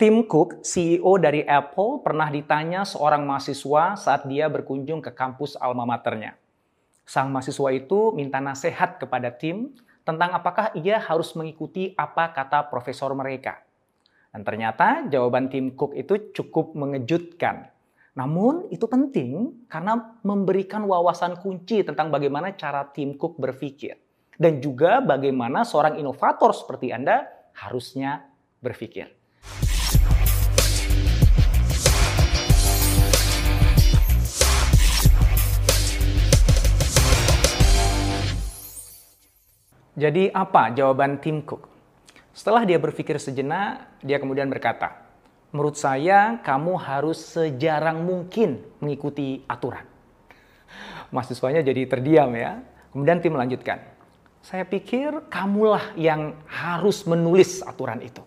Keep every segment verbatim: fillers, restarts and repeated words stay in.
Tim Cook, C E O dari Apple, pernah ditanya seorang mahasiswa saat dia berkunjung ke kampus alma maternya. Sang mahasiswa itu minta nasihat kepada Tim tentang apakah ia harus mengikuti apa kata profesor mereka. Dan ternyata jawaban Tim Cook itu cukup mengejutkan. Namun itu penting karena memberikan wawasan kunci tentang bagaimana cara Tim Cook berpikir. Dan juga bagaimana seorang inovator seperti Anda harusnya berpikir. Jadi apa jawaban Tim Cook? Setelah dia berpikir sejenak, dia kemudian berkata, "Menurut saya kamu harus sejarang mungkin mengikuti aturan." Mahasiswanya jadi terdiam ya. Kemudian Tim melanjutkan, "Saya pikir kamulah yang harus menulis aturan itu."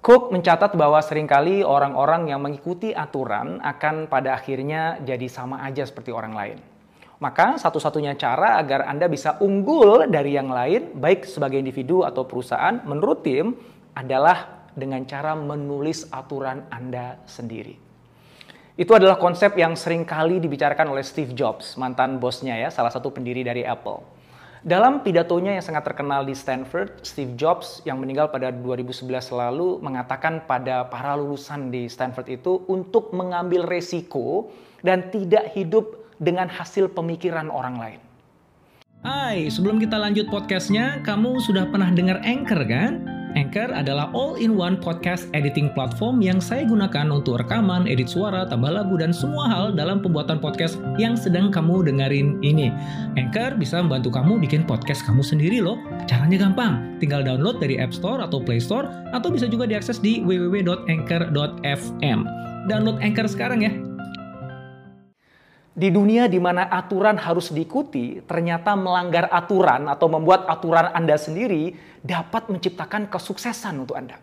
Cook mencatat bahwa seringkali orang-orang yang mengikuti aturan akan pada akhirnya jadi sama aja seperti orang lain. Maka satu-satunya cara agar Anda bisa unggul dari yang lain, baik sebagai individu atau perusahaan, menurut Tim, adalah dengan cara menulis aturan Anda sendiri. Itu adalah konsep yang seringkali dibicarakan oleh Steve Jobs, mantan bosnya ya, salah satu pendiri dari Apple. Dalam pidatonya yang sangat terkenal di Stanford, Steve Jobs yang meninggal pada dua ribu sebelas lalu mengatakan pada para lulusan di Stanford itu untuk mengambil resiko dan tidak hidup dengan hasil pemikiran orang lain. Hai, sebelum kita lanjut podcastnya, kamu sudah pernah dengar Anchor kan? Anchor adalah all-in-one podcast editing platform yang saya gunakan untuk rekaman, edit suara, tambah lagu, dan semua hal dalam pembuatan podcast yang sedang kamu dengerin ini. Anchor bisa membantu kamu bikin podcast kamu sendiri loh. Caranya gampang, tinggal download dari App Store atau Play Store, atau bisa juga diakses di w w w dot anchor dot f m. Download Anchor sekarang ya. Di dunia di mana aturan harus diikuti, ternyata melanggar aturan atau membuat aturan Anda sendiri dapat menciptakan kesuksesan untuk Anda.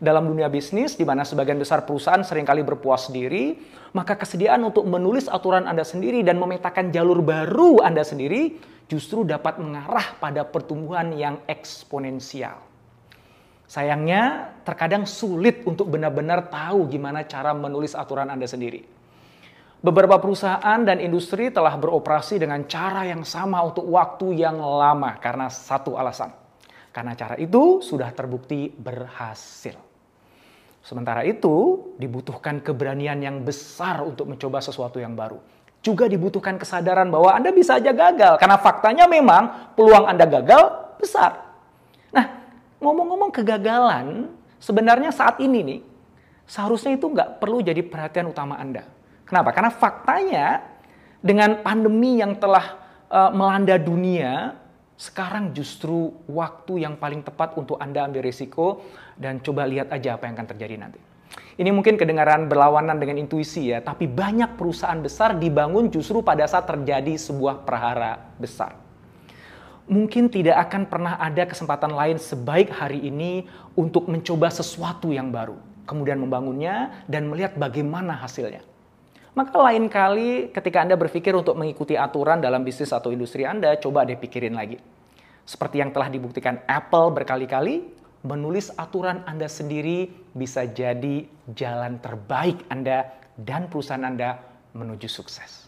Dalam dunia bisnis, di mana sebagian besar perusahaan seringkali berpuas diri, maka kesediaan untuk menulis aturan Anda sendiri dan memetakan jalur baru Anda sendiri justru dapat mengarah pada pertumbuhan yang eksponensial. Sayangnya, terkadang sulit untuk benar-benar tahu gimana cara menulis aturan Anda sendiri. Beberapa perusahaan dan industri telah beroperasi dengan cara yang sama untuk waktu yang lama karena satu alasan. Karena cara itu sudah terbukti berhasil. Sementara itu, dibutuhkan keberanian yang besar untuk mencoba sesuatu yang baru. Juga dibutuhkan kesadaran bahwa Anda bisa aja gagal. Karena faktanya memang peluang Anda gagal besar. Nah, ngomong-ngomong kegagalan, sebenarnya saat ini nih, seharusnya itu nggak perlu jadi perhatian utama Anda. Kenapa? Karena faktanya dengan pandemi yang telah uh, melanda dunia, sekarang justru waktu yang paling tepat untuk Anda ambil risiko dan coba lihat aja apa yang akan terjadi nanti. Ini mungkin kedengaran berlawanan dengan intuisi ya, tapi banyak perusahaan besar dibangun justru pada saat terjadi sebuah prahara besar. Mungkin tidak akan pernah ada kesempatan lain sebaik hari ini untuk mencoba sesuatu yang baru, kemudian membangunnya dan melihat bagaimana hasilnya. Maka lain kali ketika Anda berpikir untuk mengikuti aturan dalam bisnis atau industri Anda, coba deh pikirin lagi. Seperti yang telah dibuktikan Apple berkali-kali, menulis aturan Anda sendiri bisa jadi jalan terbaik Anda dan perusahaan Anda menuju sukses.